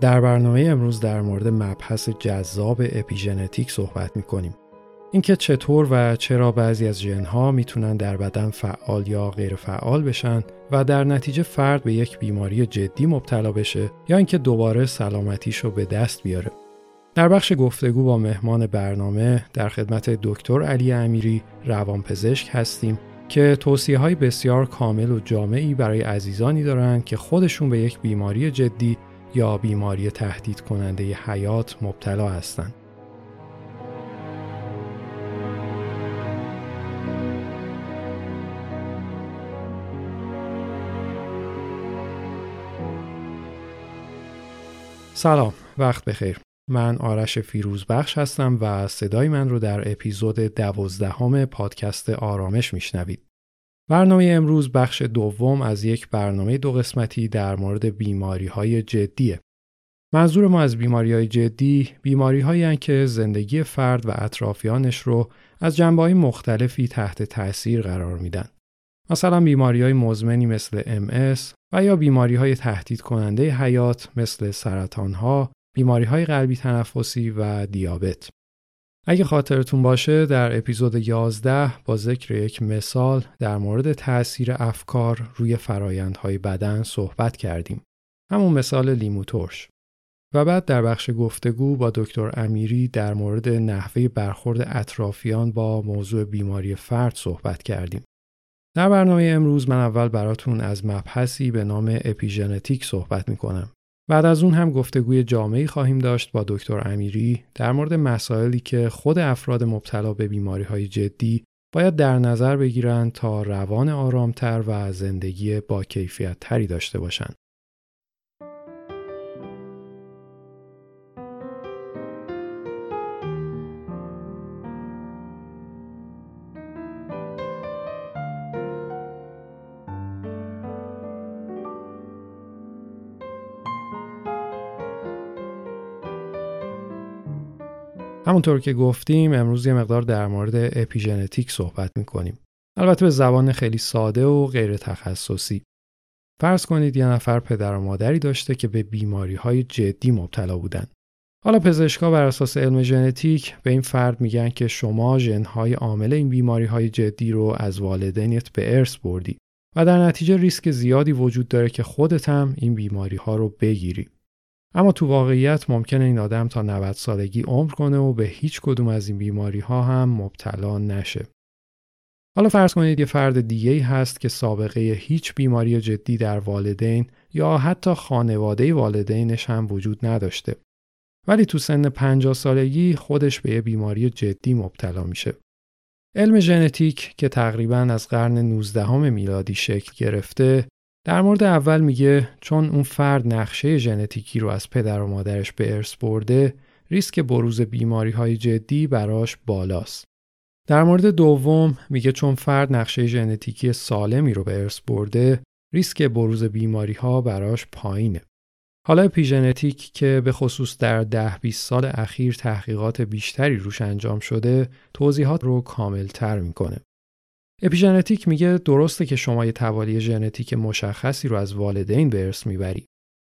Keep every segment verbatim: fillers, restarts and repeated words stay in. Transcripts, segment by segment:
در برنامه امروز در مورد مبحث جذاب اپیژنتیک صحبت می‌کنیم. اینکه چطور و چرا بعضی از ژن‌ها میتونن در بدن فعال یا غیر فعال بشن و در نتیجه فرد به یک بیماری جدی مبتلا بشه یا اینکه دوباره سلامتیشو به دست بیاره. در بخش گفتگو با مهمان برنامه در خدمت دکتر علی امیری روانپزشک هستیم که توصیه‌های بسیار کامل و جامعی برای عزیزانی دارن که خودشون به یک بیماری جدی یا بیماری تهدید کننده ی حیات مبتلا هستند. سلام، وقت بخیر. من آرش فیروزبخش هستم و صدای من رو در اپیزود دوازدهم پادکست آرامش میشنوید. برنامه امروز بخش دوم از یک برنامه دو قسمتی در مورد بیماری‌های جدیه. منظور ما از بیماری‌های جدی، بیماری‌هایی هستند که زندگی فرد و اطرافیانش رو از جنبه‌های مختلفی تحت تأثیر قرار میدن. مثلا بیماری‌های مزمنی مثل ام اس و یا بیماری‌های تهدید کننده حیات مثل سرطان‌ها، بیماری‌های قلبی تنفسی و دیابت. اگه خاطرتون باشه در اپیزود یازده با ذکر یک مثال در مورد تأثیر افکار روی فرایندهای بدن صحبت کردیم. همون مثال لیمو ترش. و بعد در بخش گفتگو با دکتر امیری در مورد نحوه برخورد اطرافیان با موضوع بیماری فرد صحبت کردیم. در برنامه امروز من اول براتون از مبحثی به نام اپیژنتیک صحبت میکنم. بعد از اون هم گفتگوی جامعی خواهیم داشت با دکتر امیری در مورد مسائلی که خود افراد مبتلا به بیماری‌های جدی باید در نظر بگیرن تا روان آرامتر و زندگی با کیفیت تری داشته باشن. همونطور که گفتیم امروز یه مقدار در مورد اپیژنتیک صحبت میکنیم. البته به زبان خیلی ساده و غیر تخصصی. فرض کنید یه نفر پدر و مادری داشته که به بیماری‌های جدی مبتلا بودن. حالا پزشکا بر اساس علم ژنتیک به این فرد میگن که شما ژن‌های عامل این بیماری‌های جدی رو از والدینت به ارث بردی و در نتیجه ریسک زیادی وجود داره که خودت هم این بیماری‌ها رو بگیری. اما تو واقعیت ممکنه این آدم تا نود سالگی عمر کنه و به هیچ کدوم از این بیماری ها هم مبتلا نشه. حالا فرض کنید یه فرد دیگه‌ای هست که سابقه هیچ بیماری جدی در والدین یا حتی خانواده والدینش هم وجود نداشته. ولی تو سن پنجاه سالگی خودش به یه بیماری جدی مبتلا میشه. علم ژنتیک که تقریباً از قرن نوزدهم میلادی شکل گرفته، در مورد اول میگه چون اون فرد نقشه ژنتیکی رو از پدر و مادرش به ارث برده، ریسک بروز بیماری‌های جدی براش بالاست. در مورد دوم میگه چون فرد نقشه ژنتیکی سالمی رو به ارث برده، ریسک بروز بیماری‌ها براش پایینه. حالا اپیژنتیک که به خصوص در ده بیست سال اخیر تحقیقات بیشتری روش انجام شده، توضیحات رو کامل‌تر میکنه. اپیژنتیک میگه درسته که شما یه توالی ژنتیک مشخصی رو از والدین به ارث میبری،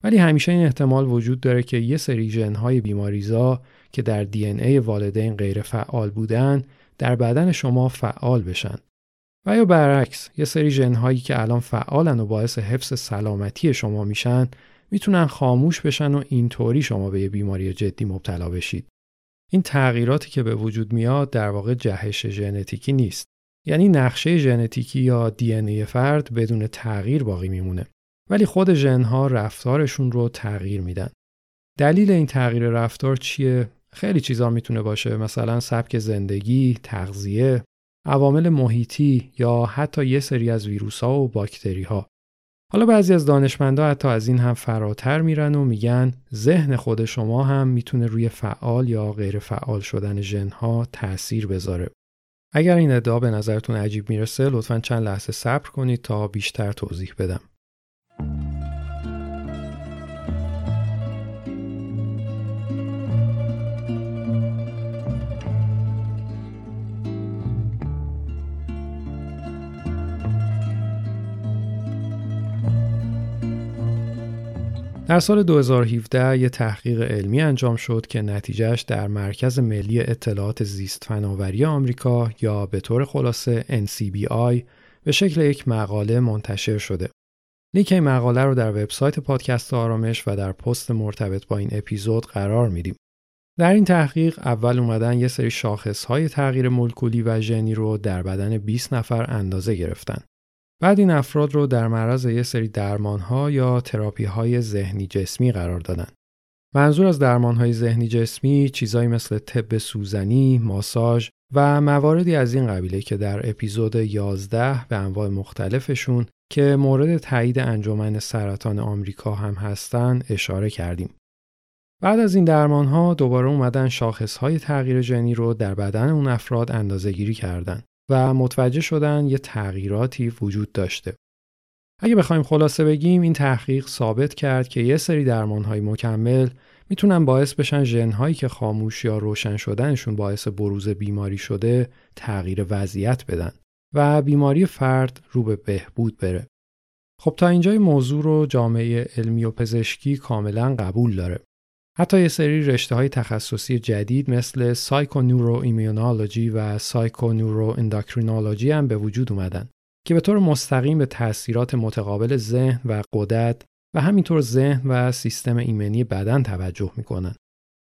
ولی همیشه این احتمال وجود داره که یه سری ژن‌های بیماریزا که در دی ان ای والدین غیر فعال بودن در بدن شما فعال بشن و یا برعکس یه سری ژن‌هایی که الان فعالن و باعث حفظ سلامتی شما میشن میتونن خاموش بشن و اینطوری شما به یه بیماری جدی مبتلا بشید. این تغییراتی که به وجود میاد در واقع جهش ژنتیکی نیست. یعنی نقشه ژنتیکی یا دی ان ای فرد بدون تغییر باقی میمونه، ولی خود ژن‌ها رفتارشون رو تغییر میدن. دلیل این تغییر رفتار چیه؟ خیلی چیزا میتونه باشه، مثلا سبک زندگی، تغذیه، عوامل محیطی یا حتی یه سری از ویروس‌ها و باکتری‌ها. حالا بعضی از دانشمندا حتی از این هم فراتر میرن و میگن ذهن خود شما هم میتونه روی فعال یا غیر فعال شدن ژن‌ها تأثیر بذاره. اگر این ادعا به نظرتون عجیب میرسه لطفاً چند لحظه صبر کنید تا بیشتر توضیح بدم. در سال دو هزار و هفده یک تحقیق علمی انجام شد که نتیجهش در مرکز ملی اطلاعات زیست فناوری آمریکا یا به طور خلاصه ان سی بی آی به شکل یک مقاله منتشر شده. لینک این مقاله رو در وبسایت پادکست آرامش و در پست مرتبط با این اپیزود قرار میدیم. در این تحقیق اول اومدن یه سری شاخص‌های تغییر مولکولی و ژنی رو در بدن بیست نفر اندازه گرفتن. بعد این افراد رو در معرض یه سری درمان‌ها یا تراپی‌های ذهنی جسمی قرار دادن. منظور از درمان‌های ذهنی جسمی چیزایی مثل طب سوزنی، ماساژ و مواردی از این قبیله که در اپیزود یازده به انواع مختلفشون که مورد تایید انجمن سرطان آمریکا هم هستن اشاره کردیم. بعد از این درمان‌ها دوباره اومدن شاخص‌های تغییر ژنی رو در بدن اون افراد اندازه‌گیری کردن و متوجه شدن یه تغییراتی وجود داشته. اگه بخوایم خلاصه بگیم، این تحقیق ثابت کرد که یه سری درمان‌های مکمل میتونن باعث بشن ژن‌هایی که خاموش یا روشن شدنشون باعث بروز بیماری شده تغییر وضعیت بدن و بیماری فرد رو به بهبود بره. خب تا اینجای موضوع رو جامعه علمی و پزشکی کاملا قبول داره. حتی یه سری رشته‌های تخصصی جدید مثل سایکونورو ایمیونولوژی و سایکونورو اندوکرینولوژی هم به وجود اومدن که به طور مستقیم به تأثیرات متقابل ذهن و غدد و همینطور ذهن و سیستم ایمنی بدن توجه می‌کنن.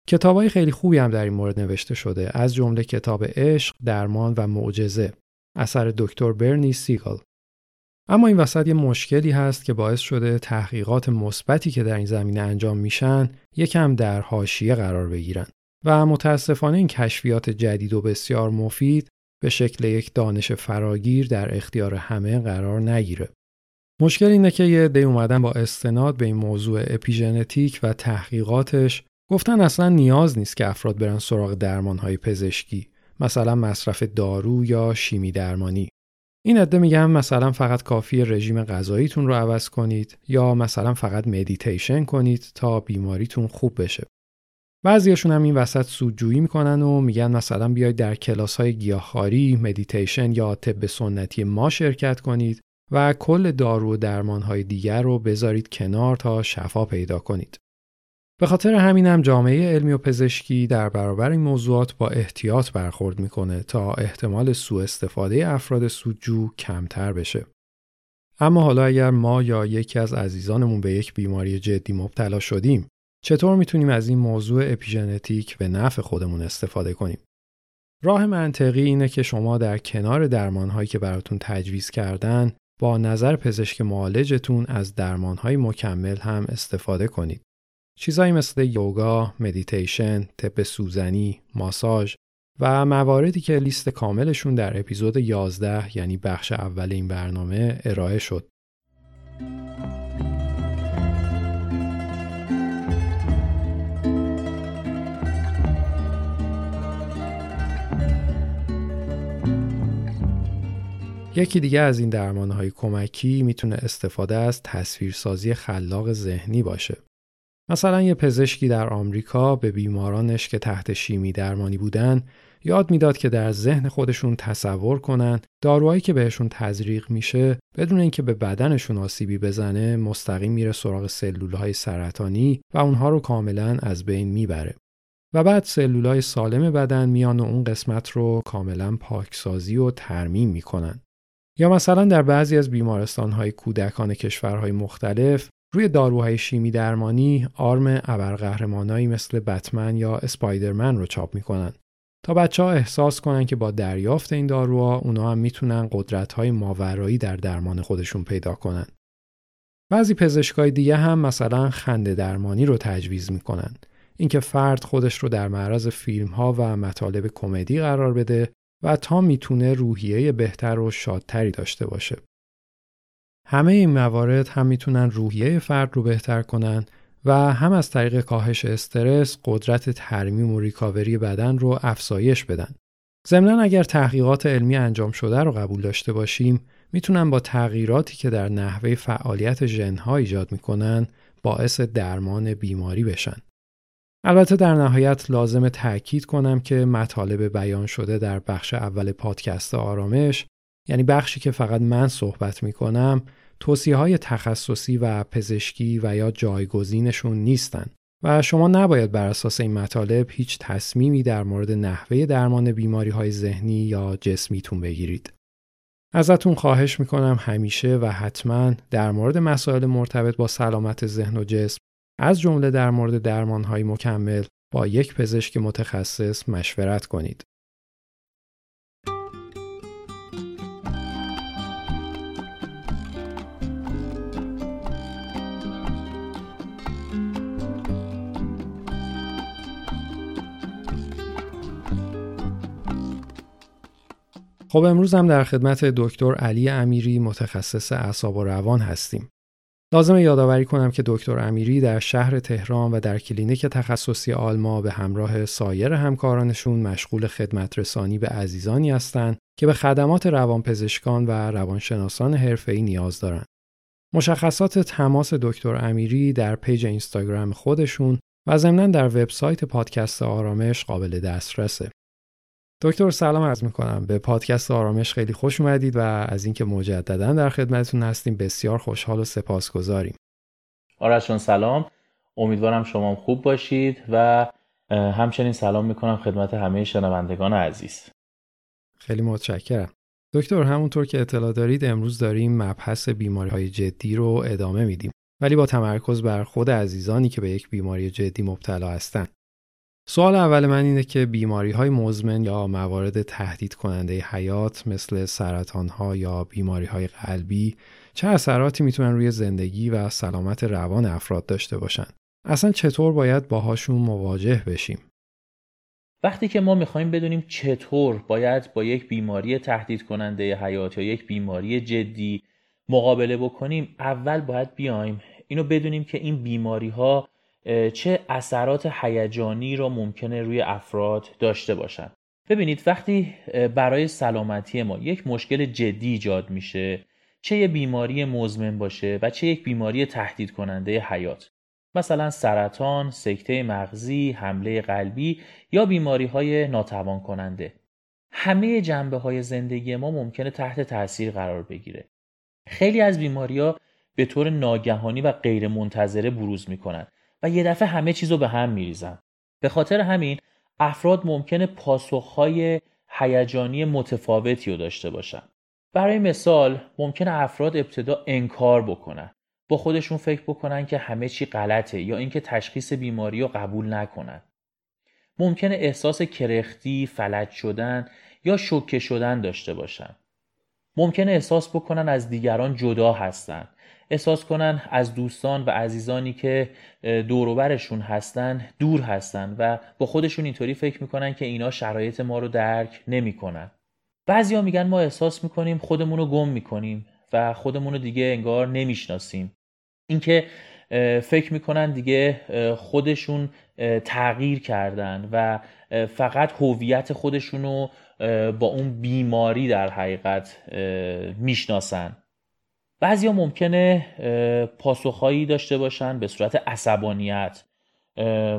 کتاب‌های خیلی خوبی هم در این مورد نوشته شده، از جمله کتاب عشق، درمان و معجزه اثر دکتر برنی سیگل. اما این وسط یه مشکلی هست که باعث شده تحقیقات مثبتی که در این زمینه انجام میشن یکم در حاشیه قرار بگیرن و متاسفانه این کشفیات جدید و بسیار مفید به شکل یک دانش فراگیر در اختیار همه قرار نگیره. مشکل اینه که یه عده اومدن با استناد به این موضوع اپیژنتیک و تحقیقاتش گفتن اصلا نیاز نیست که افراد برن سراغ درمان‌های پزشکی، مثلا مصرف دارو یا شیمی درمانی. این عده میگم مثلا فقط کافیه رژیم غذاییتون رو عوض کنید یا مثلا فقط مدیتیشن کنید تا بیماریتون خوب بشه. بعضیاشون هم این وسط سودجویی میکنن و میگن مثلا بیاید در کلاس‌های گیاهخواری، مدیتیشن یا طب سنتی ما شرکت کنید و کل دارو و درمان‌های دیگر رو بذارید کنار تا شفا پیدا کنید. به خاطر همین هم جامعه علمی و پزشکی در برابر این موضوعات با احتیاط برخورد میکنه تا احتمال سوء استفاده افراد سودجو کمتر بشه. اما حالا اگر ما یا یکی از عزیزانمون به یک بیماری جدی مبتلا شدیم، چطور میتونیم از این موضوع اپیژنتیک به نفع خودمون استفاده کنیم؟ راه منطقی اینه که شما در کنار درمانهایی که براتون تجویز کردن، با نظر پزشک معالجتون از درمانهای مکمل هم استفاده کنید. چیزایی مثل یوگا، مدیتیشن، طب سوزنی، ماساژ و مواردی که لیست کاملشون در اپیزود یازده یعنی بخش اول این برنامه ارائه شد. یکی دیگه از این درمان‌های کمکی میتونه استفاده از تصویرسازی خلاق ذهنی باشه. مثلا یه پزشکی در آمریکا به بیمارانش که تحت شیمی درمانی بودن یاد میداد که در ذهن خودشون تصور کنن داروهایی که بهشون تزریق میشه بدون اینکه به بدنشون آسیبی بزنه مستقیم میره سراغ سلولهای سرطانی و اونها رو کاملا از بین میبره و بعد سلولهای سالم بدن میان و اون قسمت رو کاملا پاکسازی و ترمیم میکنن. یا مثلا در بعضی از بیمارستانهای کودکان کشورهای مختلف روی داروهای شیمی درمانی آرم ابرقهرمانایی مثل بتمن یا اسپایدرمن رو چاپ میکنن تا بچه‌ها احساس کنن که با دریافت این داروها اونا هم میتونن قدرت‌های ماورایی در درمان خودشون پیدا کنن. بعضی پزشکای دیگه هم مثلا خنده درمانی رو تجویز میکنن، اینکه فرد خودش رو در معرض فیلم‌ها و مطالب کمدی قرار بده و تا میتونه روحیه بهتر و شادتری داشته باشه. همه این موارد هم میتونن روحیه فرد رو بهتر کنن و هم از طریق کاهش استرس قدرت ترمیم و ریکاوری بدن رو افزایش بدن. ضمناً اگر تحقیقات علمی انجام شده رو قبول داشته باشیم، میتونن با تغییراتی که در نحوه فعالیت ژن‌ها ایجاد میکنن باعث درمان بیماری بشن. البته در نهایت لازم تأکید کنم که مطالب بیان شده در بخش اول پادکست آرامش، یعنی بخشی که فقط من صحبت میکنم، توصیه‌های تخصصی و پزشکی و یا جایگزینشون نیستن و شما نباید بر اساس این مطالب هیچ تصمیمی در مورد نحوه درمان بیماری‌های ذهنی یا جسمیتون بگیرید. ازتون خواهش میکنم همیشه و حتما در مورد مسائل مرتبط با سلامت ذهن و جسم، از جمله در مورد درمان‌های مکمل، با یک پزشک متخصص مشورت کنید. خب امروز هم در خدمت دکتر علی امیری متخصص اعصاب و روان هستیم. لازم یادآوری کنم که دکتر امیری در شهر تهران و در کلینیک تخصصی آلما به همراه سایر همکارانشون مشغول خدمت رسانی به عزیزانی هستند که به خدمات روانپزشکان و روانشناسان حرفه‌ای نیاز دارند. مشخصات تماس دکتر امیری در پیج اینستاگرام خودشون و ضمناً در وبسایت پادکست آرامش قابل دسترسه. دکتر سلام عرض می‌کنم. به پادکست آرامش خیلی خوش اومدید و از اینکه مجدداً در خدمتتون هستیم بسیار خوشحال و سپاسگزاریم. آرش جان سلام. امیدوارم شما خوب باشید و همچنین سلام می‌کنم خدمت همه شنوندگان عزیز. خیلی متشکرم. دکتر همونطور که اطلاع دارید امروز داریم مبحث بیماری‌های جدی رو ادامه میدیم، ولی با تمرکز بر خود عزیزانی که به یک بیماری جدی مبتلا هستند. سوال اول من اینه که بیماری‌های مزمن یا موارد تهدید کننده حیات مثل سرطان‌ها یا بیماری‌های قلبی چه اثراتی میتونن روی زندگی و سلامت روان افراد داشته باشن؟ اصلا چطور باید باهاشون مواجه بشیم؟ وقتی که ما می‌خوایم بدونیم چطور باید با یک بیماری تهدید کننده حیات یا یک بیماری جدی مقابله بکنیم، اول باید بیایم اینو بدونیم که این بیماری‌ها چه اثرات هیجانی را ممکنه روی افراد داشته باشن. ببینید وقتی برای سلامتی ما یک مشکل جدی ایجاد میشه، چه یک بیماری مزمن باشه و چه یک بیماری تهدید کننده حیات، مثلا سرطان، سکته مغزی، حمله قلبی یا بیماری های ناتوان کننده، همه جنبه های زندگی ما ممکنه تحت تاثیر قرار بگیره. خیلی از بیماری ها به طور ناگهانی و غیر منتظره بروز میکنن و یه دفعه همه چیزو به هم میریزن. به خاطر همین افراد ممکنه پاسخهای هیجانی متفاوتی رو داشته باشن. برای مثال ممکنه افراد ابتدا انکار بکنن، با خودشون فکر بکنن که همه چی غلطه یا اینکه تشخیص بیماری رو قبول نکنن. ممکنه احساس کرختی، فلج شدن یا شوکه شدن داشته باشن. ممکنه احساس بکنن از دیگران جدا هستن، احساس کنن از دوستان و عزیزانی که دور و برشون هستن دور هستن و با خودشون اینطوری فکر میکنن که اینا شرایط ما رو درک نمیکنن. بعضیا میگن ما احساس میکنیم خودمون رو گم میکنیم و خودمون رو دیگه انگار نمیشناسیم. اینکه فکر میکنن دیگه خودشون تغییر کردن و فقط هویت خودشون رو با اون بیماری در حقیقت میشناسن. بعضیا ممکنه پاسخهایی داشته باشن به صورت عصبانیت.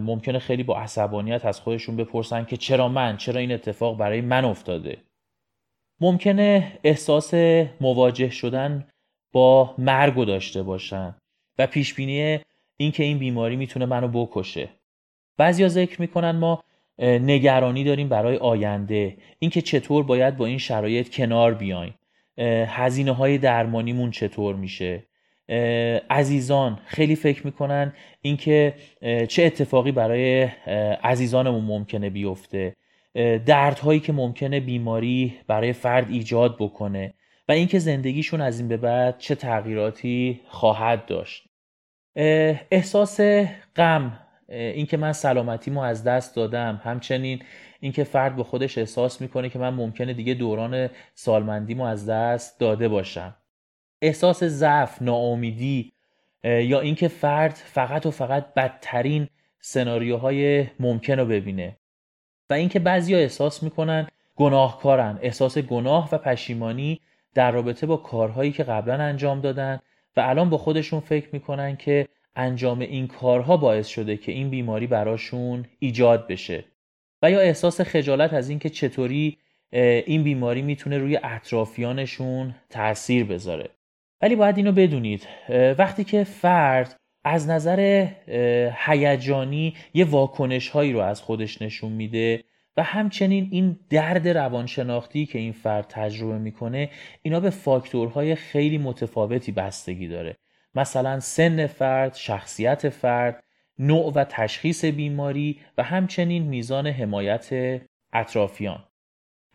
ممکنه خیلی با عصبانیت از خودشون بپرسن که چرا من، چرا این اتفاق برای من افتاده. ممکنه احساس مواجه شدن با مرگ داشته باشن و پیشبینی این که این بیماری میتونه منو بکشه. بعضیا ذکر میکنن ما نگرانی داریم برای آینده، اینکه چطور باید با این شرایط کنار بیایم، هزینه های درمانیمون چطور میشه. عزیزان خیلی فکر میکنن اینکه چه اتفاقی برای عزیزانمون ممکنه بیفته، دردهایی که ممکنه بیماری برای فرد ایجاد بکنه و اینکه زندگیشون از این به بعد چه تغییراتی خواهد داشت. احساس غم، اینکه من سلامتیمو از دست دادم، همچنین اینکه فرد به خودش احساس میکنه که من ممکنه دیگه دوران سالمندیمو از دست داده باشم. احساس ضعف، ناامیدی یا اینکه فرد فقط و فقط بدترین سناریوهای ممکن رو ببینه. و اینکه بعضیا احساس میکنن گناهکارن، احساس گناه و پشیمانی در رابطه با کارهایی که قبلا انجام دادن و الان با خودشون فکر میکنن که انجام این کارها باعث شده که این بیماری براشون ایجاد بشه. و یا احساس خجالت از این که چطوری این بیماری میتونه روی اطرافیانشون تأثیر بذاره. ولی باید اینو بدونید وقتی که فرد از نظر هیجانی یه واکنش هایی رو از خودش نشون میده و همچنین این درد روانشناختی که این فرد تجربه میکنه، اینا به فاکتورهای خیلی متفاوتی بستگی داره. مثلا سن فرد، شخصیت فرد، نوع و تشخیص بیماری و همچنین میزان حمایت اطرافیان.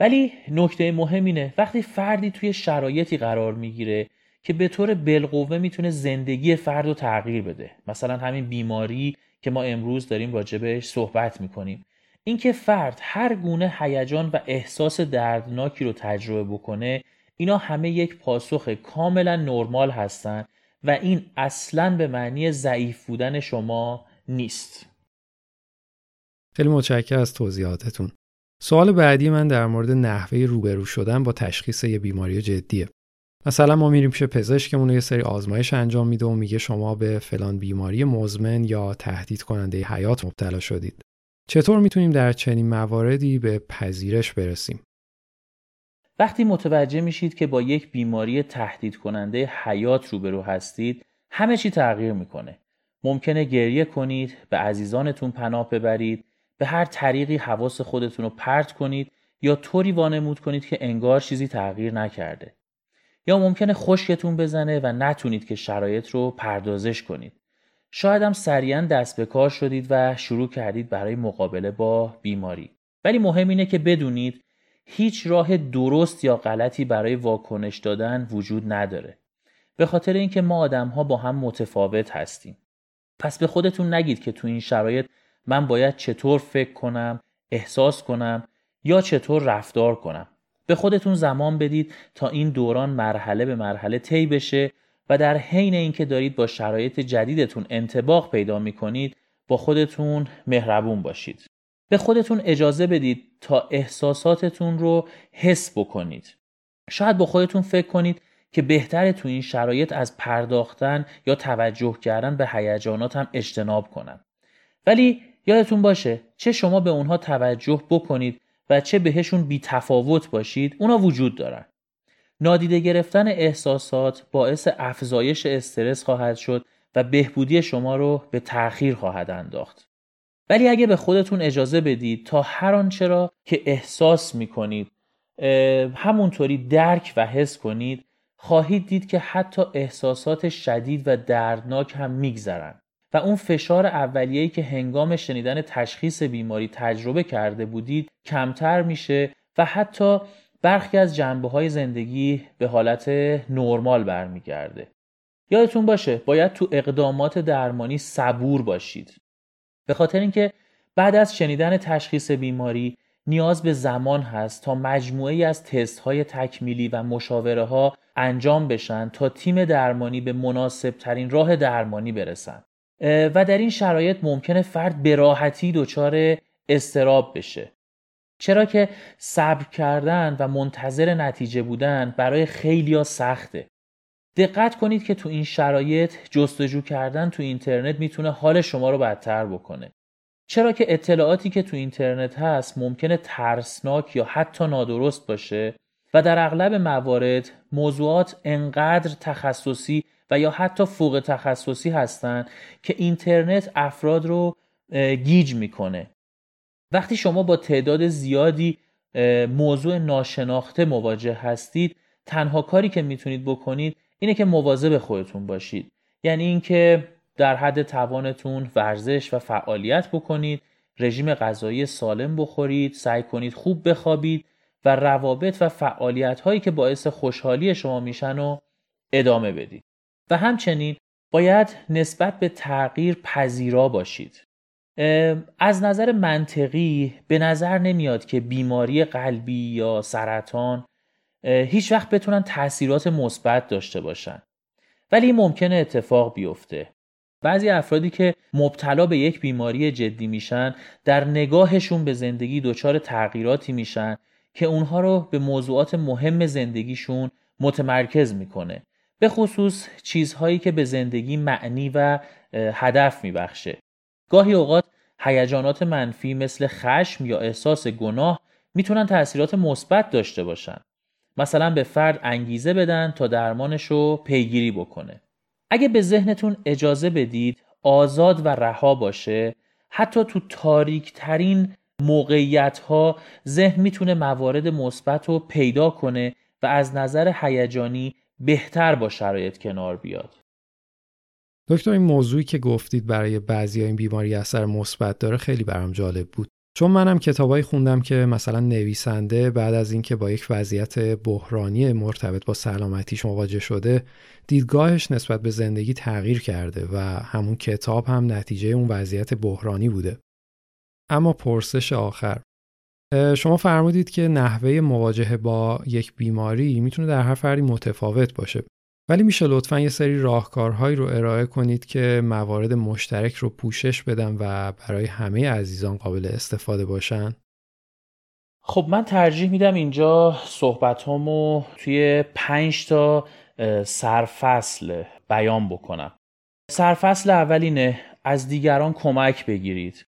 ولی نکته مهم اینه وقتی فردی توی شرایطی قرار میگیره که به طور بالقوه میتونه زندگی فرد رو تغییر بده، مثلا همین بیماری که ما امروز داریم راجبش صحبت میکنیم، اینکه فرد هر گونه هیجان و احساس دردناکی رو تجربه بکنه، اینا همه یک پاسخ کاملا نرمال هستن و این اصلاً به معنی ضعیف بودن شما نیست. خیلی متشکرم از توضیحاتتون. سوال بعدی من در مورد نحوه روبرو شدن با تشخیص یه بیماری جدیه. مثلا ما میریم پیش پزشکمون، یه سری آزمایش انجام میده و میگه شما به فلان بیماری مزمن یا تهدید کننده حیات مبتلا شدید. چطور میتونیم در چنین مواردی به پذیرش برسیم؟ وقتی متوجه میشید که با یک بیماری تهدید کننده حیات روبرو هستید، همه چی تغییر میکنه. ممکنه گریه کنید، به عزیزانتون پناه ببرید، به هر طریقی حواس خودتون رو پرت کنید یا طوری وانمود کنید که انگار چیزی تغییر نکرده. یا ممکنه خشکتون بزنه و نتونید که شرایط رو پردازش کنید. شاید هم سریعاً دست به کار شدید و شروع کردید برای مقابله با بیماری. ولی مهم اینه که بدونید هیچ راه درست یا غلطی برای واکنش دادن وجود نداره. به خاطر اینکه ما آدم‌ها با هم متفاوت هستیم. پس به خودتون نگید که تو این شرایط من باید چطور فکر کنم، احساس کنم یا چطور رفتار کنم. به خودتون زمان بدید تا این دوران مرحله به مرحله طی بشه و در حین اینکه دارید با شرایط جدیدتون انطباق پیدا می‌کنید، با خودتون مهربون باشید. به خودتون اجازه بدید تا احساساتتون رو حس بکنید. شاید با خودتون فکر کنید که بهتره تو این شرایط از پرداختن یا توجه کردن به هیجانات هم اجتناب کنم. ولی یادتون باشه چه شما به اونها توجه بکنید و چه بهشون بی تفاوت باشید، اونا وجود دارن. نادیده گرفتن احساسات باعث افزایش استرس خواهد شد و بهبودی شما رو به تأخیر خواهد انداخت. ولی اگه به خودتون اجازه بدید تا هر آنچه را که احساس می‌کنید همونطوری درک و حس کنید، خواهید دید که حتی احساسات شدید و دردناک هم می‌گذرن و اون فشار اولیه‌ای که هنگام شنیدن تشخیص بیماری تجربه کرده بودید کمتر میشه و حتی برخی از جنبه‌های زندگی به حالت نرمال برمیگرده. یادتون باشه باید تو اقدامات درمانی صبور باشید. به خاطر اینکه بعد از شنیدن تشخیص بیماری نیاز به زمان هست تا مجموعه‌ای از تست‌های تکمیلی و مشاوره‌ها انجام بشن تا تیم درمانی به مناسب‌ترین راه درمانی برسن. و در این شرایط ممکنه فرد به راحتی دچار اضطراب بشه، چرا که صبر کردن و منتظر نتیجه بودن برای خیلی‌ها سخته. دقت کنید که تو این شرایط جستجو کردن تو اینترنت میتونه حال شما رو بدتر بکنه، چرا که اطلاعاتی که تو اینترنت هست ممکنه ترسناک یا حتی نادرست باشه و در اغلب موارد موضوعات انقدر تخصصی و یا حتی فوق تخصصی هستن که اینترنت افراد رو گیج میکنه. وقتی شما با تعداد زیادی موضوع ناشناخته مواجه هستید، تنها کاری که میتونید بکنید اینه که مواظب خودتون باشید. یعنی اینکه در حد توانتون ورزش و فعالیت بکنید، رژیم غذایی سالم بخورید، سعی کنید خوب بخوابید و روابط و فعالیت‌هایی که باعث خوشحالی شما میشن رو ادامه بدید. و همچنین باید نسبت به تغییر پذیرا باشید. از نظر منطقی به نظر نمیاد که بیماری قلبی یا سرطان هیچ وقت بتونن تأثیرات مثبت داشته باشن، ولی ممکنه اتفاق بیفته. بعضی افرادی که مبتلا به یک بیماری جدی میشن در نگاهشون به زندگی دچار تغییراتی میشن که اونها رو به موضوعات مهم زندگیشون متمرکز میکنه، به خصوص چیزهایی که به زندگی معنی و هدف میبخشه. گاهی اوقات هیجانات منفی مثل خشم یا احساس گناه میتونن تأثیرات مثبت داشته باشن. مثلا به فرد انگیزه بدن تا درمانش رو پیگیری بکنه. اگه به ذهنتون اجازه بدید آزاد و رها باشه، حتی تو تاریک ترین موقعیت ها ذهن میتونه موارد مثبت رو پیدا کنه و از نظر هیجانی بهتر با شرایط کنار بیاد. دکتر، این موضوعی که گفتید برای بعضی ها این بیماری اثر مثبت داره خیلی برام جالب بود، چون منم کتابایی خوندم که مثلا نویسنده بعد از اینکه با یک وضعیت بحرانی مرتبط با سلامتیش مواجه شده، دیدگاهش نسبت به زندگی تغییر کرده و همون کتاب هم نتیجه اون وضعیت بحرانی بوده. اما پرسش آخر، شما فرمودید که نحوه مواجهه با یک بیماری میتونه در هر فردی متفاوت باشه، ولی میشه لطفاً یه سری راهکارهایی رو ارائه کنید که موارد مشترک رو پوشش بدن و برای همه عزیزان قابل استفاده باشن؟ خب من ترجیح میدم اینجا صحبتامو توی پنج تا سرفصل بیان بکنم. سرفصل اول اینه: از دیگران کمک بگیرید.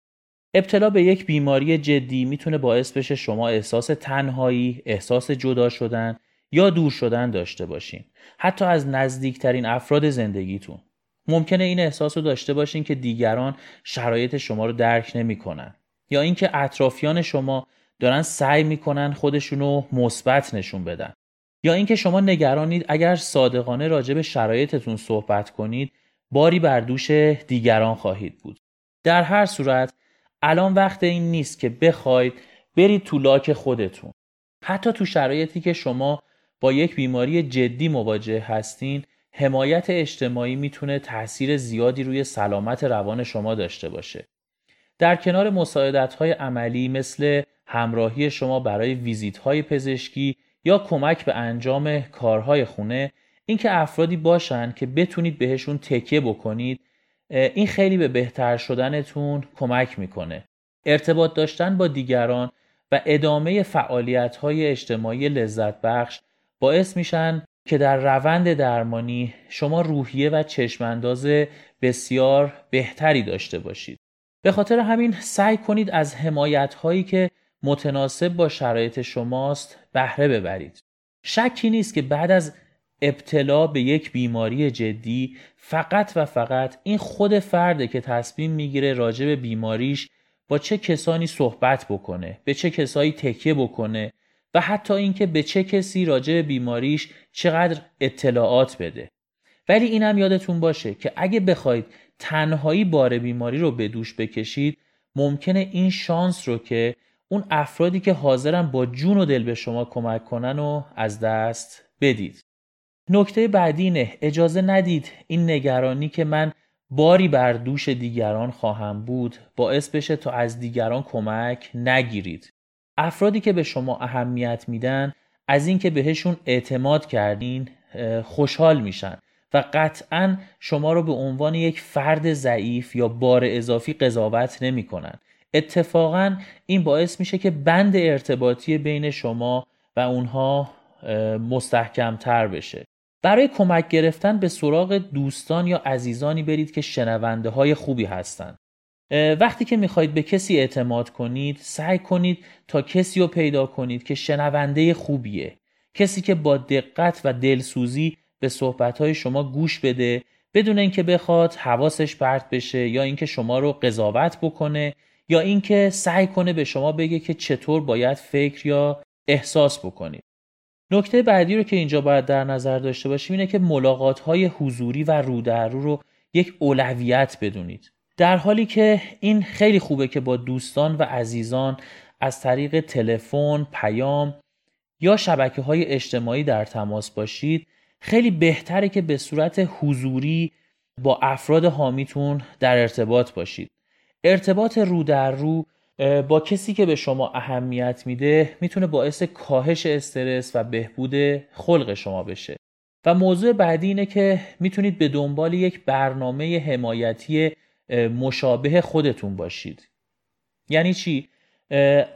ابتلا به یک بیماری جدی میتونه باعث بشه شما احساس تنهایی، احساس جدا شدن یا دور شدن داشته باشین، حتی از نزدیکترین افراد زندگیتون. ممکنه این احساس رو داشته باشین که دیگران شرایط شما رو درک نمی کنن، یا اینکه اطرافیان شما دارن سعی می کنن خودشون رو مثبت نشون بدن، یا اینکه شما نگرانید اگر صادقانه راجع به شرایطتون صحبت کنید باری بر دوش دیگران خواهید بود. در هر صورت الان وقت این نیست که بخواید برید تو لاک خودتون. حتی تو شرایطی که شما با یک بیماری جدی مواجه هستین، حمایت اجتماعی میتونه تأثیر زیادی روی سلامت روان شما داشته باشه. در کنار مساعدت‌های عملی مثل همراهی شما برای ویزیت‌های پزشکی یا کمک به انجام کارهای خونه، اینکه افرادی باشن که بتونید بهشون تکیه بکنید، این خیلی به بهتر شدنتون کمک میکنه. ارتباط داشتن با دیگران و ادامه فعالیت‌های اجتماعی لذت بخش باعث میشن که در روند درمانی شما روحیه و چشمانداز بسیار بهتری داشته باشید. به خاطر همین سعی کنید از حمایت‌هایی که متناسب با شرایط شماست بهره ببرید. شکی نیست که بعد از ابتلا به یک بیماری جدی فقط و فقط این خود فرده که تصمیم میگیره راجع به بیماریش با چه کسانی صحبت بکنه، به چه کسایی تکیه بکنه و حتی اینکه به چه کسی راجع به بیماریش چقدر اطلاعات بده. ولی اینم یادتون باشه که اگه بخواید تنهایی بار بیماری رو به دوش بکشید، ممکنه این شانس رو که اون افرادی که حاضرن با جون و دل به شما کمک کنن و از دست بدید. نکته بعدی اینه: اجازه ندید این نگرانی که من باری بر دوش دیگران خواهم بود باعث بشه تا از دیگران کمک نگیرید. افرادی که به شما اهمیت میدن از این که بهشون اعتماد کردین خوشحال میشن و قطعاً شما رو به عنوان یک فرد ضعیف یا بار اضافی قضاوت نمی کنن. اتفاقاً این باعث میشه که بند ارتباطی بین شما و اونها مستحکم تر بشه. برای کمک گرفتن به سراغ دوستان یا عزیزانی برید که شنونده های خوبی هستند. وقتی که میخواید به کسی اعتماد کنید، سعی کنید تا کسی رو پیدا کنید که شنونده خوبیه، کسی که با دقت و دلسوزی به صحبتهای شما گوش بده بدون اینکه بخواد حواسش پرت بشه یا اینکه شما رو قضاوت بکنه یا اینکه سعی کنه به شما بگه که چطور باید فکر یا احساس بکنید. نکته بعدی رو که اینجا باید در نظر داشته باشیم اینه که ملاقات‌های حضوری و رو در رو رو یک اولویت بدونید. در حالی که این خیلی خوبه که با دوستان و عزیزان از طریق تلفن، پیام یا شبکه‌های اجتماعی در تماس باشید، خیلی بهتره که به صورت حضوری با افراد حامیتون در ارتباط باشید. ارتباط رو در رو با کسی که به شما اهمیت میده میتونه باعث کاهش استرس و بهبود خلق شما بشه. و موضوع بعدی اینه که میتونید به دنبال یک برنامه حمایتی مشابه خودتون باشید. یعنی چی؟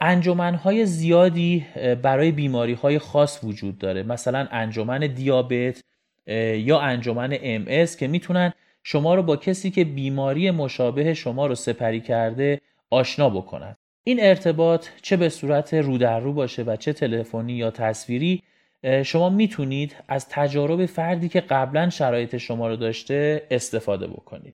انجمن‌های زیادی برای بیماری‌های خاص وجود داره، مثلا انجمن دیابت یا انجمن ام اس که میتونن شما رو با کسی که بیماری مشابه شما رو سپری کرده آشنا بکنن. این ارتباط چه به صورت رو در رو باشه و چه تلفنی یا تصویری، شما میتونید از تجارب فردی که قبلا شرایط شما رو داشته استفاده بکنید.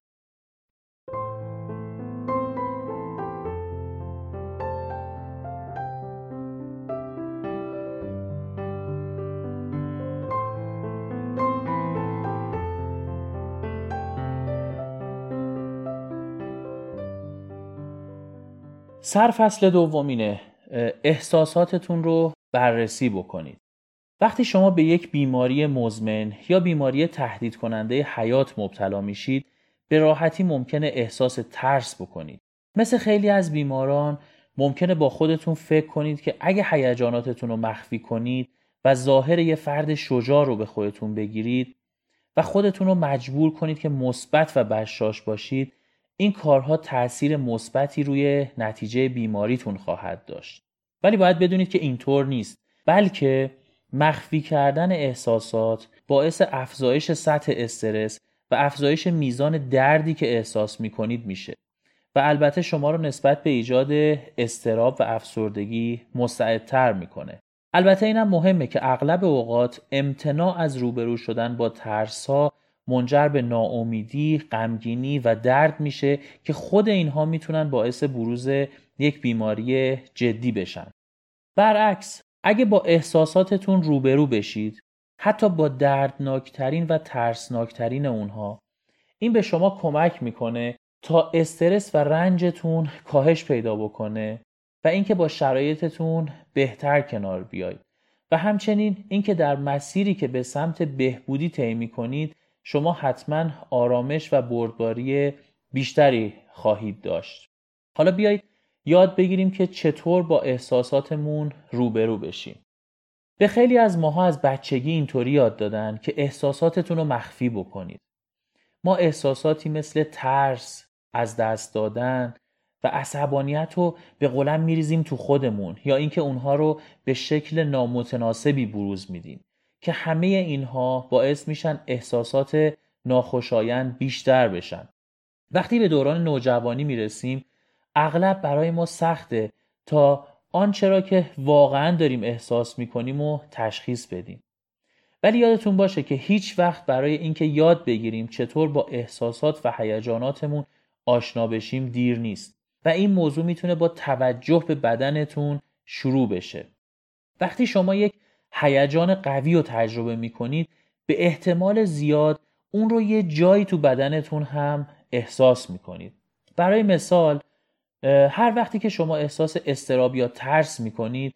سرفصل دومینه، احساساتتون رو بررسی بکنید. وقتی شما به یک بیماری مزمن یا بیماری تهدید کننده حیات مبتلا میشید، به راحتی ممکنه احساس ترس بکنید. مثل خیلی از بیماران ممکنه با خودتون فکر کنید که اگه هیجاناتتون رو مخفی کنید و ظاهر یه فرد شجاع رو به خودتون بگیرید و خودتون رو مجبور کنید که مثبت و بشاش باشید، این کارها تأثیر مثبتی روی نتیجه بیماریتون خواهد داشت. ولی باید بدونید که اینطور نیست، بلکه مخفی کردن احساسات باعث افزایش سطح استرس و افزایش میزان دردی که احساس می‌کنید میشه و البته شما رو نسبت به ایجاد اضطراب و افسردگی مستعدتر می‌کنه. البته اینم مهمه که اغلب اوقات امتناع از روبرو شدن با ترس‌ها منجر به ناامیدی، غمگینی و درد میشه که خود اینها میتونن باعث بروز یک بیماری جدی بشن. برعکس، اگه با احساساتتون روبرو بشید، حتی با دردناکترین و ترسناکترین اونها، این به شما کمک میکنه تا استرس و رنجتون کاهش پیدا بکنه و اینکه با شرایطتون بهتر کنار بیایید و همچنین اینکه در مسیری که به سمت بهبودی طی میکنید شما حتما آرامش و بردباری بیشتری خواهید داشت. حالا بیایید یاد بگیریم که چطور با احساساتمون روبرو بشیم. به خیلی از ماها از بچگی اینطوری یاد دادن که احساساتتون رو مخفی بکنید. ما احساساتی مثل ترس، از دست دادن و عصبانیت رو به قلم میریزیم تو خودمون یا اینکه اونها رو به شکل نامتناسبی بروز میدیم که همه اینها باعث میشن احساسات ناخوشایند بیشتر بشن. وقتی به دوران نوجوانی میرسیم اغلب برای ما سخته تا آنچه را که واقعا داریم احساس میکنیم و تشخیص بدیم. ولی یادتون باشه که هیچ وقت برای اینکه یاد بگیریم چطور با احساسات و هیجاناتمون آشنا بشیم دیر نیست و این موضوع میتونه با توجه به بدنتون شروع بشه. وقتی شما یک هیجان قوی رو تجربه میکنید به احتمال زیاد اون رو یه جایی تو بدنتون هم احساس میکنید. برای مثال هر وقتی که شما احساس اضطراب یا ترس میکنید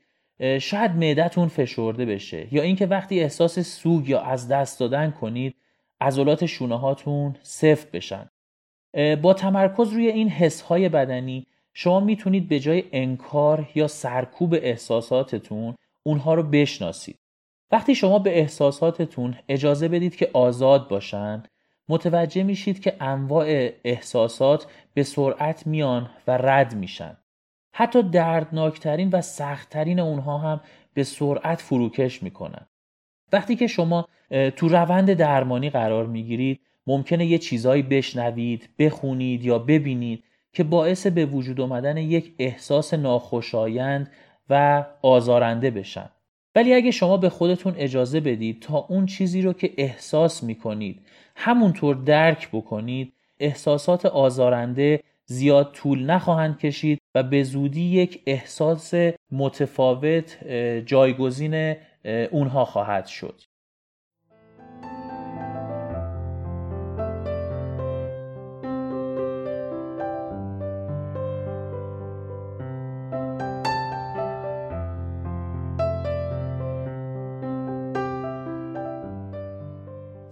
شاید معده‌تون فشرده بشه یا اینکه وقتی احساس سوگ یا از دست دادن کنید عضلات شونه هاتون سفت بشن. با تمرکز روی این حس‌های بدنی شما میتونید به جای انکار یا سرکوب احساساتتون اونها رو بشناسید. وقتی شما به احساساتتون اجازه بدید که آزاد باشن، متوجه میشید که انواع احساسات به سرعت میان و رد میشن. حتی دردناکترین و سختترین اونها هم به سرعت فروکش میکنن. وقتی که شما تو روند درمانی قرار میگیرید، ممکنه یه چیزایی بشنوید، بخونید یا ببینید که باعث به وجود آمدن یک احساس ناخوشایند و آزارنده بشن. ولی اگه شما به خودتون اجازه بدید تا اون چیزی رو که احساس میکنید همونطور درک بکنید، احساسات آزارنده زیاد طول نخواهند کشید و به زودی یک احساس متفاوت جایگزین اونها خواهد شد.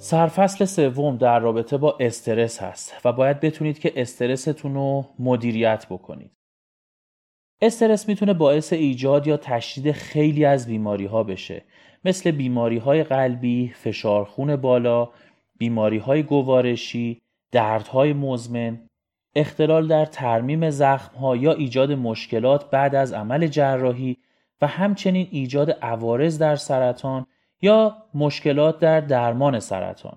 سرفصل سوم در رابطه با استرس هست و باید بتونید که استرستون رو مدیریت بکنید. استرس میتونه باعث ایجاد یا تشدید خیلی از بیماری ها بشه، مثل بیماری های قلبی، فشارخون بالا، بیماری های گوارشی، دردهای مزمن، اختلال در ترمیم زخم ها یا ایجاد مشکلات بعد از عمل جراحی و همچنین ایجاد عوارض در سرطان یا مشکلات در درمان سرطان.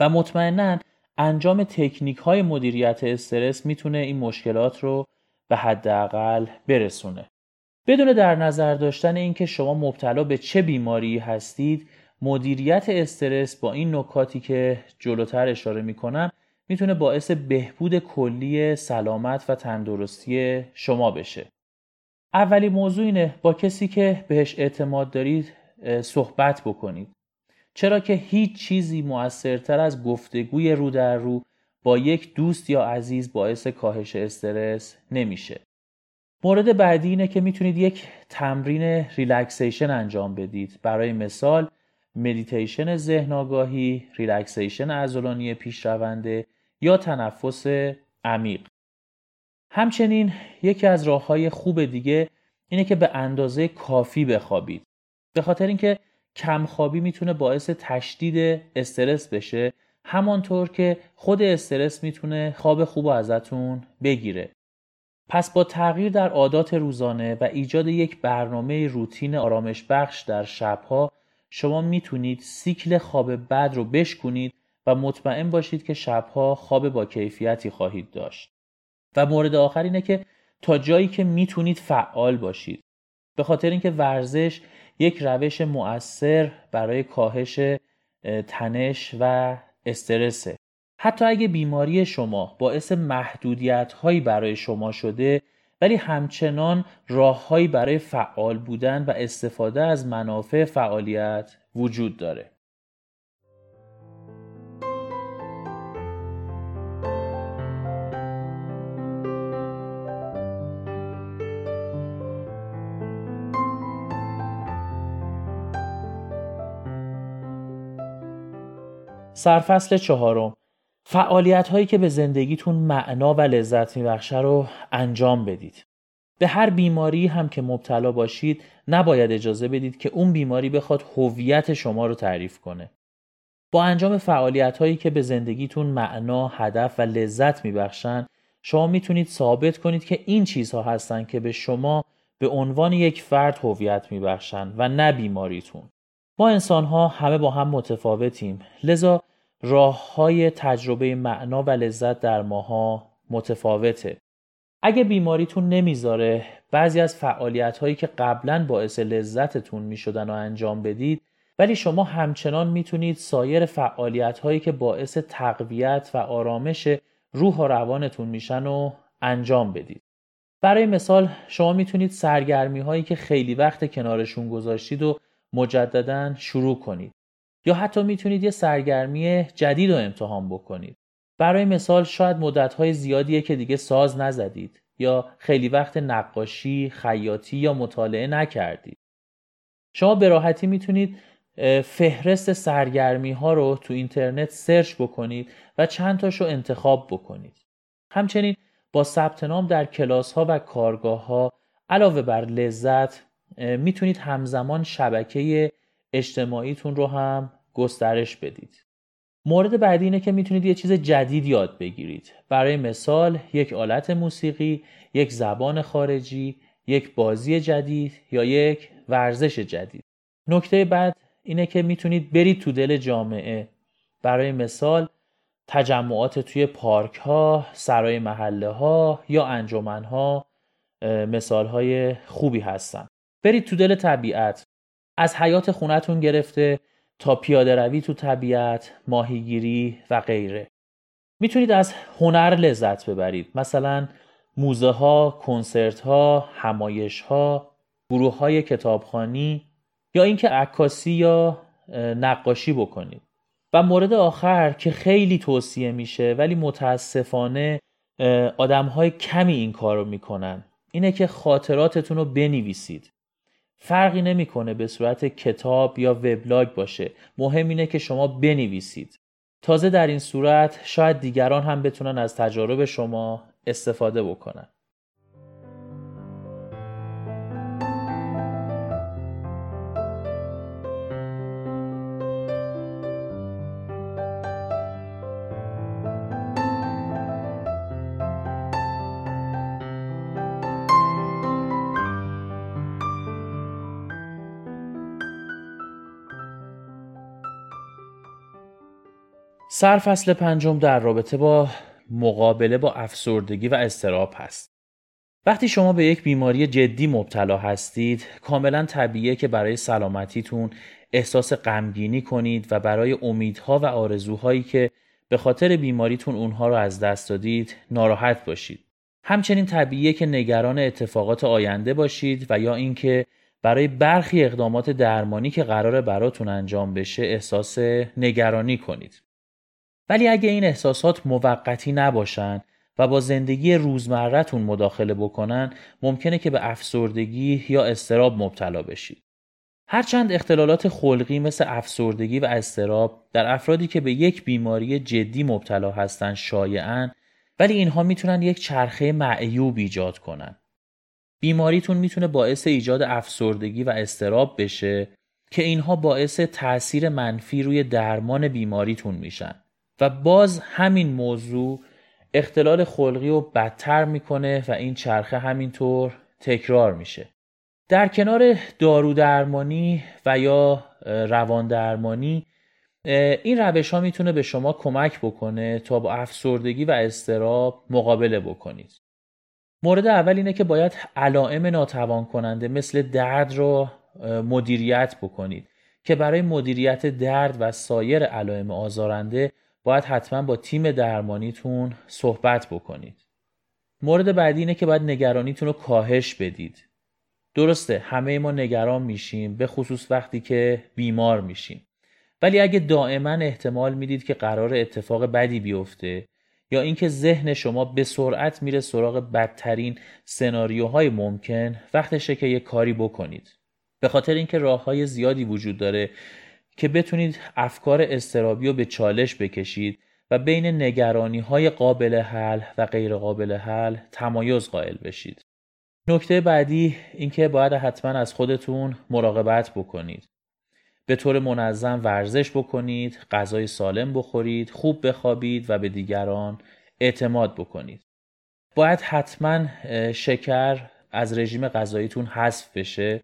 و مطمئناً انجام تکنیک‌های مدیریت استرس میتونه این مشکلات رو به حداقل برسونه. بدون در نظر داشتن اینکه شما مبتلا به چه بیماری هستید، مدیریت استرس با این نکاتی که جلوتر اشاره میکنم میتونه باعث بهبود کلی سلامت و تندرستی شما بشه. اولی موضوع اینه با کسی که بهش اعتماد دارید صحبت بکنید، چرا که هیچ چیزی مؤثرتر از گفتگوی رو در رو با یک دوست یا عزیز باعث کاهش استرس نمیشه. مورد بعدی اینه که میتونید یک تمرین ریلکسیشن انجام بدید. برای مثال مدیتیشن ذهن آگاهی، ریلکسیشن عضلانی پیشرونده یا تنفس عمیق. همچنین یکی از راه‌های خوب دیگه اینه که به اندازه کافی بخوابید. به خاطر اینکه کم خوابی میتونه باعث تشدید استرس بشه، همانطور که خود استرس میتونه خواب خوب ازتون بگیره. پس با تغییر در عادات روزانه و ایجاد یک برنامه روتین آرامش بخش در شب‌ها شما میتونید سیکل خواب بد رو بشکنید و مطمئن باشید که شب‌ها خواب با کیفیتی خواهید داشت. و مورد آخر اینه که تا جایی که میتونید فعال باشید. به خاطر اینکه ورزش یک روش مؤثر برای کاهش تنش و استرسه. حتی اگه بیماری شما باعث محدودیت‌هایی برای شما شده، ولی همچنان راه‌هایی برای فعال بودن و استفاده از منافع فعالیت وجود داره. سرفصل چهارم، فعالیت‌هایی که به زندگیتون معنا و لذت می‌بخشه رو انجام بدید. به هر بیماری هم که مبتلا باشید نباید اجازه بدید که اون بیماری بخواد هویت شما رو تعریف کنه. با انجام فعالیت‌هایی که به زندگیتون معنا، هدف و لذت می‌بخشن، شما میتونید ثابت کنید که این چیزها هستن که به شما به عنوان یک فرد هویت می‌بخشن و نه بیماریتون. ما انسان‌ها همه با هم متفاوتیم، لذا راه‌های تجربه معنا و لذت در ماها متفاوته. اگه بیماریتون نمیذاره بعضی از فعالیت‌هایی که قبلاً باعث لذتتون میشدن رو انجام بدید، ولی شما همچنان میتونید سایر فعالیت‌هایی که باعث تقویت و آرامش روح و روانتون میشن رو انجام بدید. برای مثال شما میتونید سرگرمی‌هایی که خیلی وقت کنارشون گذاشتید و مجدداً شروع کنید. یا حتی میتونید یه سرگرمی جدید رو امتحان بکنید. برای مثال شاید مدت‌های زیادیه که دیگه ساز نزدید یا خیلی وقت نقاشی، خیاطی یا مطالعه نکردید. شما به راحتی میتونید فهرست سرگرمی‌ها رو تو اینترنت سرچ بکنید و چند تاشو انتخاب بکنید. همچنین با ثبت نام در کلاس‌ها و کارگاه‌ها علاوه بر لذت میتونید همزمان شبکه اجتماعیتون رو هم گسترش بدید. مورد بعدی اینه که میتونید یه چیز جدید یاد بگیرید. برای مثال یک آلت موسیقی، یک زبان خارجی، یک بازی جدید یا یک ورزش جدید. نکته بعد اینه که میتونید برید تو دل جامعه. برای مثال تجمعات توی پارک ها، سرای محله ها یا انجمن ها مثال های خوبی هستن. برید تو دل طبیعت. از حیات خونتون گرفته تا پیاده روی تو طبیعت، ماهیگیری و غیره. میتونید از هنر لذت ببرید. مثلا موزه ها، کنسرت ها، همایش ها، گروه های کتابخوانی یا اینکه عکاسی یا نقاشی بکنید. و مورد آخر که خیلی توصیه میشه ولی متاسفانه آدم های کمی این کارو میکنن، اینه که خاطراتتون رو بنویسید. فرقی نمیکنه به صورت کتاب یا وبلاگ باشه، مهم اینه که شما بنویسید. تازه در این صورت شاید دیگران هم بتونن از تجارب شما استفاده بکنن. سرفصل پنجم در رابطه با مقابله با افسردگی و اضطراب هست. وقتی شما به یک بیماری جدی مبتلا هستید، کاملا طبیعیه که برای سلامتیتون احساس غمگینی کنید و برای امیدها و آرزوهایی که به خاطر بیماریتون اونها رو از دست دادید، ناراحت باشید. همچنین طبیعیه که نگران اتفاقات آینده باشید و یا اینکه برای برخی اقدامات درمانی که قراره براتون انجام بشه احساس نگرانی کنید. ولی اگه این احساسات موقتی نباشن و با زندگی روزمره‌تون مداخله بکنن، ممکنه که به افسردگی یا اضطراب مبتلا بشید. هرچند اختلالات خلقی مثل افسردگی و اضطراب در افرادی که به یک بیماری جدی مبتلا هستن شایعن، ولی اینها میتونن یک چرخه معیوب ایجاد کنن. بیماریتون میتونه باعث ایجاد افسردگی و اضطراب بشه که اینها باعث تأثیر منفی روی درمان بیماریتون میشن و باز همین موضوع اختلال خلقی رو بدتر میکنه و این چرخه همینطور تکرار میشه. در کنار دارو درمانی و یا روان درمانی، این روش ها میتونه به شما کمک بکنه تا با افسردگی و اضطراب مقابله بکنید. مورد اول اینه که باید علائم ناتوان کننده مثل درد رو مدیریت بکنید که برای مدیریت درد و سایر علائم آزارنده باید حتما با تیم درمانیتون صحبت بکنید. مورد بعدی اینه که باید نگرانیتون رو کاهش بدید. درسته، همه ما نگران میشیم، به خصوص وقتی که بیمار میشیم. ولی اگه دائما احتمال میدید که قرار اتفاق بدی بیفته یا اینکه ذهن شما به سرعت میره سراغ بدترین سناریوهای ممکن، وقتشه که یه کاری بکنید. به خاطر اینکه راههای زیادی وجود داره که بتونید افکار اضطرابی رو به چالش بکشید و بین نگرانی‌های قابل حل و غیر قابل حل تمایز قائل بشید. نکته بعدی اینکه باید حتما از خودتون مراقبت بکنید. به طور منظم ورزش بکنید، غذای سالم بخورید، خوب بخوابید و به دیگران اعتماد بکنید. باید حتما شکر از رژیم غذاییتون حذف بشه،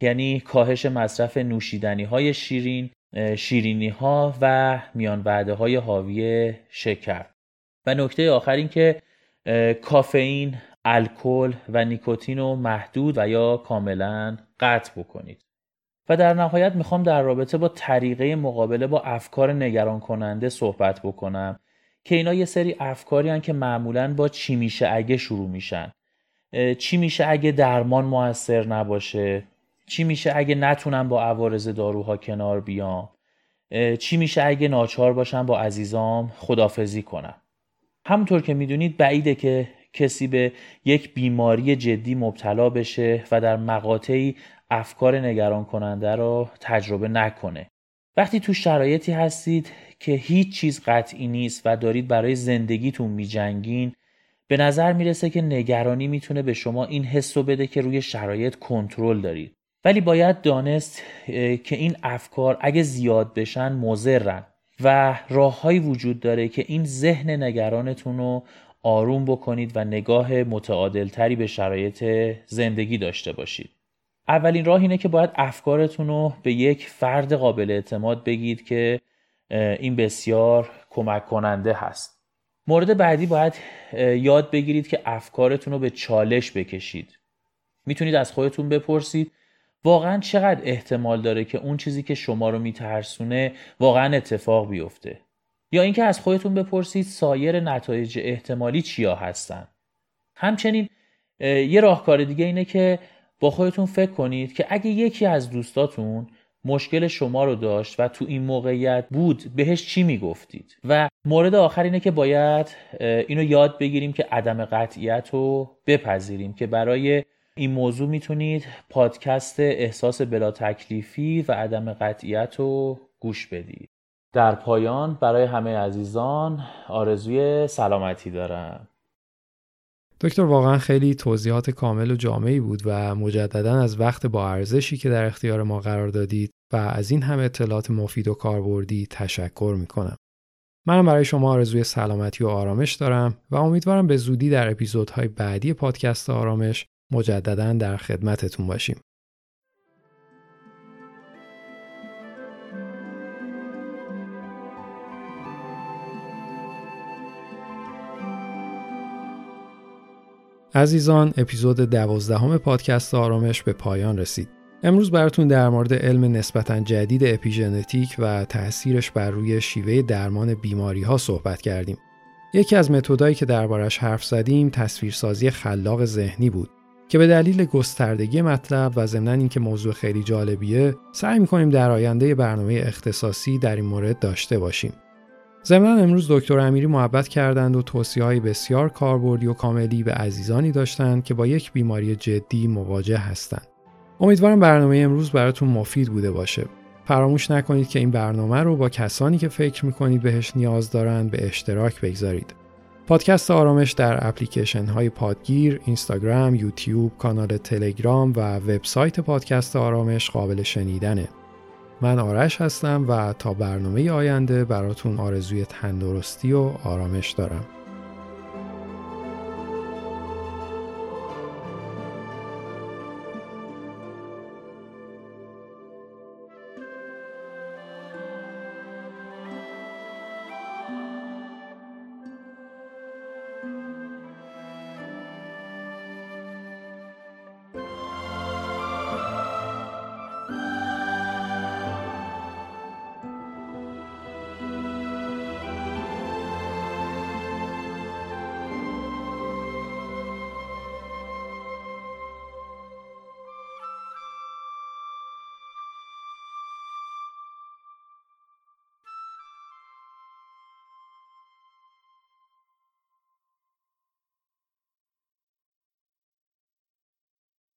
یعنی کاهش مصرف نوشیدنی‌های شیرین، شیرینی‌ها و میان وعده‌های حاوی شکر. و نکته آخر این که کافئین، الکل و نیکوتین رو محدود و یا کاملا قطع بکنید. و در نهایت میخوام در رابطه با طریقه مقابله با افکار نگران کننده صحبت بکنم که اینا یه سری افکاری هن که معمولاً با چی میشه اگه شروع میشن. چی میشه اگه درمان موثر نباشه؟ چی میشه اگه نتونم با عوارض داروها کنار بیام؟ چی میشه اگه ناچار باشم با عزیزام خداحافظی کنم؟ همونطور که میدونید بعیده که کسی به یک بیماری جدی مبتلا بشه و در مقاطعی افکار نگران کننده را تجربه نکنه. وقتی تو شرایطی هستید که هیچ چیز قطعی نیست و دارید برای زندگیتون میجنگین، به نظر میرسه که نگرانی میتونه به شما این حسو بده که روی شرایط کنترل دارید. ولی باید دانست که این افکار اگه زیاد بشن مضرن و راه‌هایی وجود داره که این ذهن نگرانتون رو آروم بکنید و نگاه متعادلتری به شرایط زندگی داشته باشید. اولین راه اینه که باید افکارتون رو به یک فرد قابل اعتماد بگید که این بسیار کمک کننده هست. مورد بعدی باید یاد بگیرید که افکارتون رو به چالش بکشید. میتونید از خودتون بپرسید واقعاً چقدر احتمال داره که اون چیزی که شما رو میترسونه واقعاً اتفاق بیفته؟ یا اینکه از خودتون بپرسید سایر نتایج احتمالی چیا هستن؟ همچنین یه راهکار دیگه اینه که با خودتون فکر کنید که اگه یکی از دوستاتون مشکل شما رو داشت و تو این موقعیت بود، بهش چی میگفتید؟ و مورد آخر اینه که باید اینو یاد بگیریم که عدم قطعیت رو بپذیریم که برای این موضوع میتونید پادکست احساس بلا تکلیفی و عدم قطعیت رو گوش بدید. در پایان برای همه عزیزان آرزوی سلامتی دارم. دکتر واقعا خیلی توضیحات کامل و جامعی بود و مجددا از وقت با ارزشی که در اختیار ما قرار دادید و از این همه اطلاعات مفید و کاربردی تشکر میکنم. منم برای شما آرزوی سلامتی و آرامش دارم و امیدوارم به زودی در اپیزودهای بعدی پادکست آرامش مجددا در خدمتتون باشیم. عزیزان، اپیزود دوازدهم پادکست آرامش به پایان رسید. امروز براتون در مورد علم نسبتاً جدید اپیژنتیک و تأثیرش بر روی شیوه درمان بیماری‌ها صحبت کردیم. یکی از متدایی که دربارش حرف زدیم تصویرسازی خلاق ذهنی بود که به دلیل گستردگی مطلب و ضمناً اینکه موضوع خیلی جالبیه، سعی می‌کنیم در آینده برنامه اختصاصی در این مورد داشته باشیم. ضمناً امروز دکتر امیری محبت کردند و توصیه‌های بسیار کاربردی و کاملی به عزیزانی داشتند که با یک بیماری جدی مواجه هستند. امیدوارم برنامه امروز براتون مفید بوده باشه. فراموش نکنید که این برنامه رو با کسانی که فکر می‌کنید بهش نیاز دارن به اشتراک بگذارید. پادکست آرامش در اپلیکیشن‌های پادگیر، اینستاگرام، یوتیوب، کانال تلگرام و وبسایت پادکست آرامش قابل شنیدنه. من آرش هستم و تا برنامه آینده براتون آرزوی تندرستی و آرامش دارم.